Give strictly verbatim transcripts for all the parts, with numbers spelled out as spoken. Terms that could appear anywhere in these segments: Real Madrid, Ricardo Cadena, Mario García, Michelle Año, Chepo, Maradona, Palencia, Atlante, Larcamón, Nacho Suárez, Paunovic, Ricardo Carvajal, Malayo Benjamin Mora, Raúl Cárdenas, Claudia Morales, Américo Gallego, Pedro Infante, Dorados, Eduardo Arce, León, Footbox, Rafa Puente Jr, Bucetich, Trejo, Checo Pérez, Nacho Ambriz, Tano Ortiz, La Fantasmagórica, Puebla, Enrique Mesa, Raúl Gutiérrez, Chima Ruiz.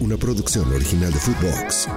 una producción original de Footbox.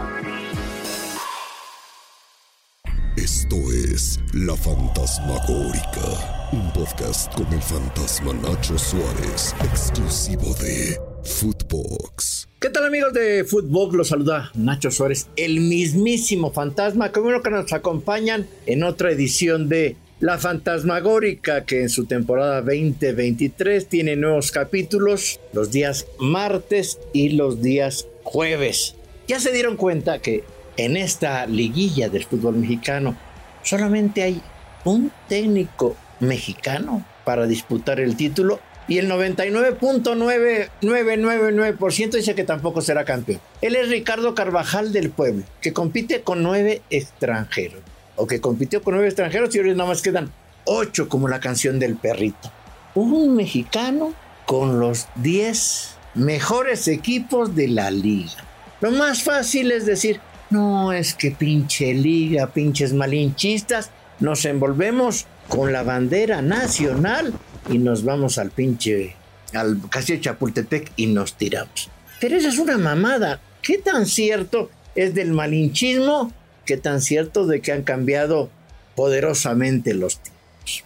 Esto es La Fantasmagórica, un podcast con el fantasma Nacho Suárez, exclusivo de Footbox. ¿Qué tal, amigos de Footbox? Los saluda Nacho Suárez, el mismísimo fantasma, como uno que nos acompañan en otra edición de La Fantasmagórica, que en su temporada veinte veintitrés tiene nuevos capítulos los días martes y los días jueves. Ya se dieron cuenta que en esta liguilla del fútbol mexicano solamente hay un técnico mexicano para disputar el título y el noventa y nueve punto nueve nueve nueve nueve por ciento dice que tampoco será campeón. Él es Ricardo Carvajal del Puebla, que compite con nueve extranjeros. O que compitió con nueve extranjeros y ahora nada más quedan ocho, como la canción del perrito. Un mexicano con los diez mejores equipos de la liga. Lo más fácil es decir, no, es que pinche liga, pinches malinchistas, nos envolvemos con la bandera nacional y nos vamos al pinche, al Castillo Chapultepec y nos tiramos. Pero esa es una mamada. ¿Qué tan cierto es del malinchismo? ¿Qué tan cierto de que han cambiado poderosamente los tiempos?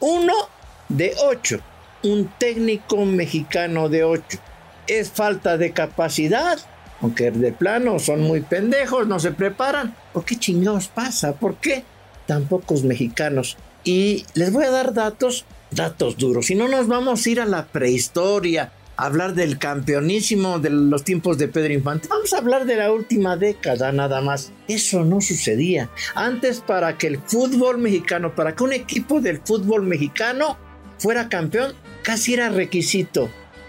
Uno de ocho. Un técnico mexicano de ocho. ¿Es falta de capacidad? Aunque de plano son muy pendejos, no se preparan. ¿Por qué chingados pasa? ¿Por qué tan pocos mexicanos? Y les voy a dar datos, datos duros. Si no, nos vamos a ir a la prehistoria, a hablar del campeonísimo de los tiempos de Pedro Infante. Vamos a hablar de la última década nada más. Eso no sucedía. Antes, para que el fútbol mexicano, para que un equipo del fútbol mexicano fuera campeón, casi era requisito,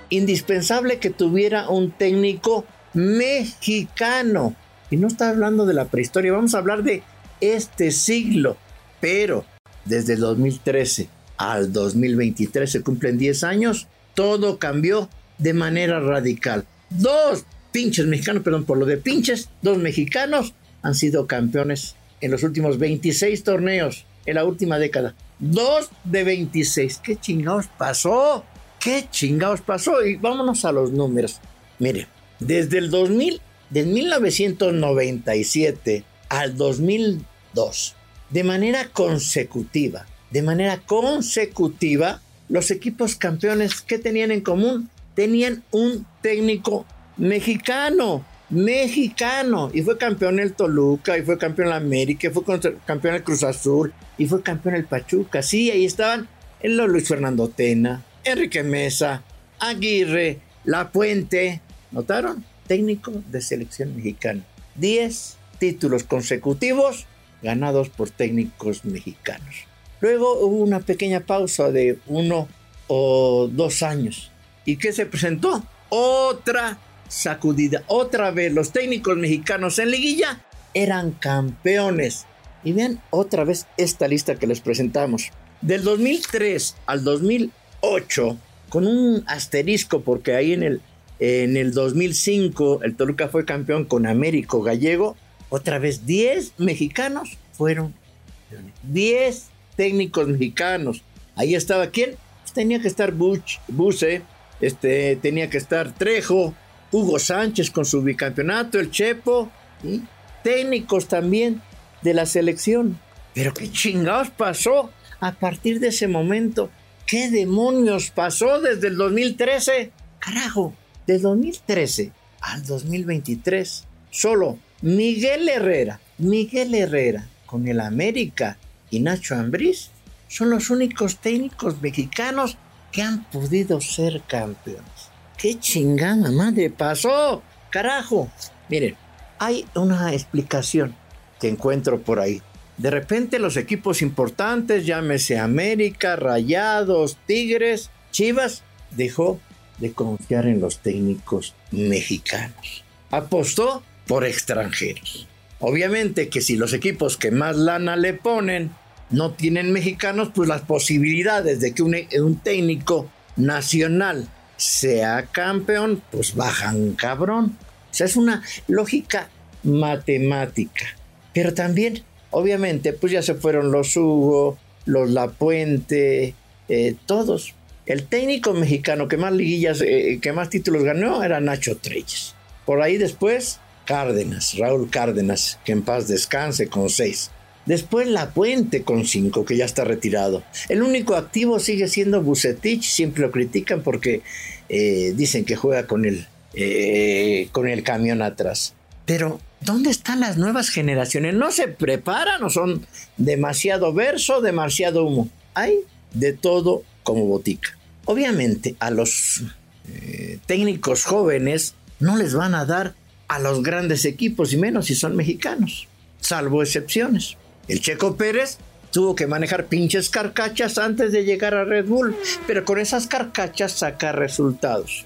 indispensable, que tuviera un técnico mexicano. Y no está hablando de la prehistoria, vamos a hablar de este siglo. Pero desde el dos mil trece al dos mil veintitrés se cumplen diez años. Todo cambió de manera radical. Dos pinches mexicanos, perdón por lo de pinches, dos mexicanos han sido campeones en los últimos veintiséis torneos, en la última década. Dos de veintiséis. ¿Qué chingados pasó? ¿Qué chingados pasó? Y vámonos a los números. Mire, desde el dos mil, de mil novecientos noventa y siete al dos mil dos, de manera consecutiva, de manera consecutiva, los equipos campeones, ¿qué tenían en común? Tenían un técnico mexicano, mexicano. Y fue campeón el Toluca, y fue campeón el América, y fue campeón el Cruz Azul, y fue campeón el Pachuca. Sí, ahí estaban el Luis Fernando Tena, Enrique Mesa, Aguirre, La Puente. ¿Notaron? Técnico de selección mexicana. Diez títulos consecutivos ganados por técnicos mexicanos. Luego hubo una pequeña pausa de uno o dos años. ¿Y qué se presentó? Otra sacudida. Otra vez los técnicos mexicanos en liguilla eran campeones. Y vean otra vez esta lista que les presentamos. Del dos mil tres al dos mil ocho, con un asterisco, porque ahí en el, en el dos mil cinco el Toluca fue campeón con Américo Gallego. Otra vez diez mexicanos fueron campeones. diez técnicos mexicanos. Ahí estaba, ¿quién? Tenía que estar Butch Buse, este, tenía que estar Trejo, Hugo Sánchez con su bicampeonato, el Chepo, y técnicos también de la selección. Pero qué chingados pasó a partir de ese momento. ¿Qué demonios pasó desde el dos mil trece? Carajo, del dos mil trece al dos mil veintitrés, solo Miguel Herrera, Miguel Herrera con el América y Nacho Ambriz son los únicos técnicos mexicanos que han podido ser campeones. ¡Qué chingada madre pasó! ¡Carajo! Miren, hay una explicación que encuentro por ahí. De repente los equipos importantes, llámese América, Rayados, Tigres, Chivas, dejó de confiar en los técnicos mexicanos. Apostó por extranjeros. Obviamente que si los equipos que más lana le ponen no tienen mexicanos, pues las posibilidades de que un, un técnico nacional sea campeón, pues bajan cabrón. O sea, es una lógica matemática. Pero también, obviamente, pues ya se fueron los Hugo, los La Puente, eh, todos. El técnico mexicano que más liguillas, eh, que más títulos ganó era Nacho Trelles. Por ahí después, Cárdenas, Raúl Cárdenas, que en paz descanse, con seis. Después La Puente con cinco, que ya está retirado. El único activo sigue siendo Bucetich, siempre lo critican porque eh, dicen que juega con el, eh, con el camión atrás. Pero, ¿dónde están las nuevas generaciones? ¿No se preparan o son demasiado verso, demasiado humo? Hay de todo como botica. Obviamente, a los eh, técnicos jóvenes no les van a dar a los grandes equipos, y menos si son mexicanos, salvo excepciones. El Checo Pérez tuvo que manejar pinches carcachas antes de llegar a Red Bull, pero con esas carcachas saca resultados.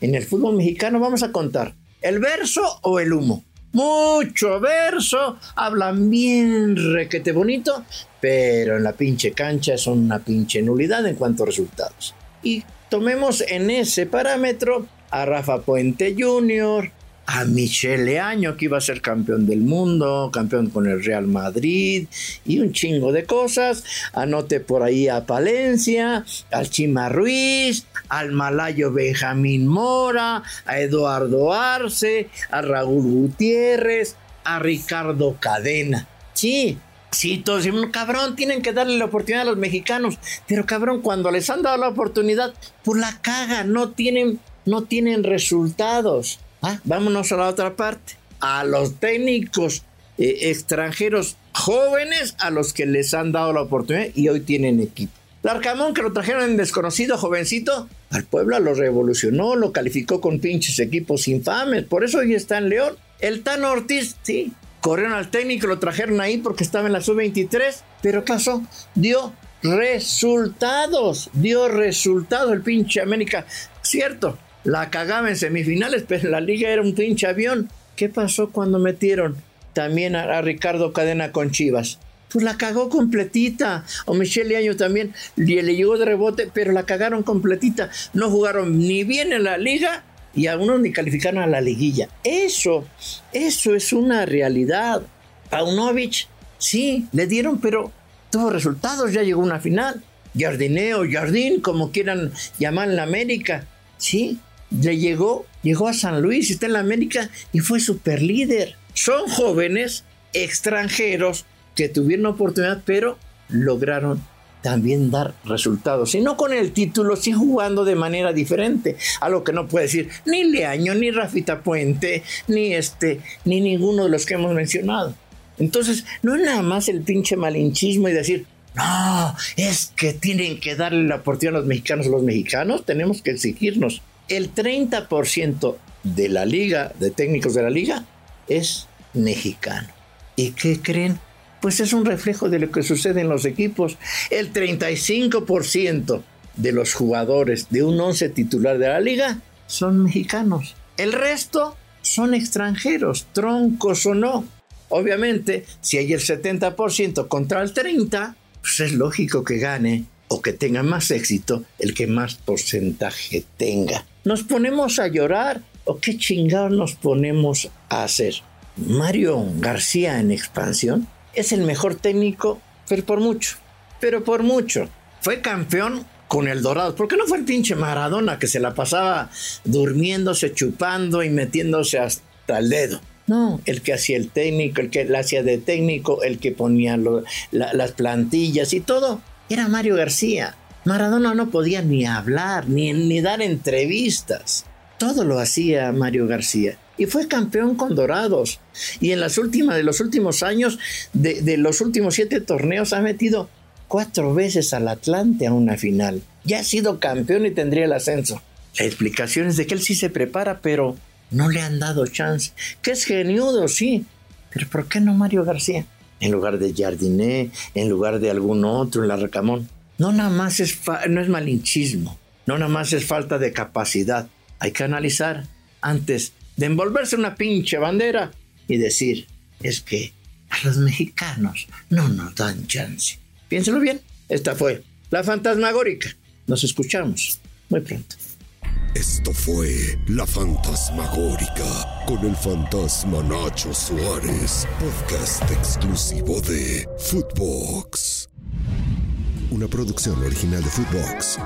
En el fútbol mexicano vamos a contar el verso o el humo. Mucho verso, hablan bien requete bonito, pero en la pinche cancha son una pinche nulidad en cuanto a resultados. Y tomemos en ese parámetro a Rafa Puente junior, a Michelle Año, que iba a ser campeón del mundo, campeón con el Real Madrid y un chingo de cosas. Anote por ahí a Palencia, al Chima Ruiz, al Malayo Benjamin Mora, a Eduardo Arce, a Raúl Gutiérrez, a Ricardo Cadena. Sí, sí, todos decimos, cabrón, tienen que darle la oportunidad a los mexicanos, pero cabrón, cuando les han dado la oportunidad, pues la cagan, no tienen, no tienen resultados. Ah, vámonos a la otra parte, a los técnicos eh, extranjeros jóvenes a los que les han dado la oportunidad y hoy tienen equipo. Larcamón, que lo trajeron en desconocido, jovencito, al Puebla lo revolucionó, lo calificó con pinches equipos infames, por eso hoy está en León. El Tano Ortiz, sí, corrieron al técnico, lo trajeron ahí porque estaba en la sub veintitrés, pero ¿qué pasó? Dio resultados, dio resultados el pinche América, cierto. La cagaba en semifinales, pero la liga era un pinche avión. ¿Qué pasó cuando metieron también a, a Ricardo Cadena con Chivas? Pues la cagó completita. O Michelle Año también le, le llegó de rebote, pero la cagaron completita. No jugaron ni bien en la liga y algunos ni calificaron a la liguilla. Eso, eso es una realidad. Paunovic, sí, le dieron, pero tuvo resultados, ya llegó a una final. Jardineo, Jardín, como quieran llamar en la América, sí. Le llegó, llegó a San Luis, está en la América y fue super líder. Son jóvenes extranjeros que tuvieron oportunidad, pero lograron también dar resultados. Y no con el título, sí jugando de manera diferente. A lo que no puede decir ni Leaño, ni Rafita Puente, ni este, ni ninguno de los que hemos mencionado. Entonces, no es nada más el pinche malinchismo y decir, no, es que tienen que darle la oportunidad a los mexicanos. Los mexicanos tenemos que exigirnos. El treinta por ciento de la liga, de técnicos de la liga, es mexicano. ¿Y qué creen? Pues es un reflejo de lo que sucede en los equipos. El treinta y cinco por ciento de los jugadores de un once titular de la liga son mexicanos. El resto son extranjeros, troncos o no. Obviamente, si hay el setenta por ciento contra el treinta por ciento, pues es lógico que gane o que tenga más éxito el que más porcentaje tenga. ¿Nos ponemos a llorar o qué chingados nos ponemos a hacer? Mario García en expansión es el mejor técnico, pero por mucho, pero por mucho. Fue campeón con el Dorado, porque no fue el pinche Maradona que se la pasaba durmiéndose, chupando y metiéndose hasta el dedo. No, el que hacía el técnico, el que la hacía de técnico, el que ponía lo, la, las plantillas y todo, era Mario García. Maradona no podía ni hablar, ni, ni dar entrevistas. Todo lo hacía Mario García. Y fue campeón con Dorados. Y en las últimas, de los últimos años, de, de los últimos siete torneos, ha metido cuatro veces al Atlante a una final. Ya ha sido campeón y tendría el ascenso. La explicación es de que él sí se prepara, pero no le han dado chance. Que es geniudo, sí. Pero ¿por qué no Mario García? En lugar de Jardiné, en lugar de algún otro, en la Larcamón. No nada más es, fa- no es malinchismo, no nada más es falta de capacidad. Hay que analizar antes de envolverse una pinche bandera y decir, es que a los mexicanos no nos dan chance. Piénselo bien. Esta fue La Fantasmagórica. Nos escuchamos muy pronto. Esto fue La Fantasmagórica con el fantasma Nacho Suárez, podcast exclusivo de Footbox. Una producción original de Footbox.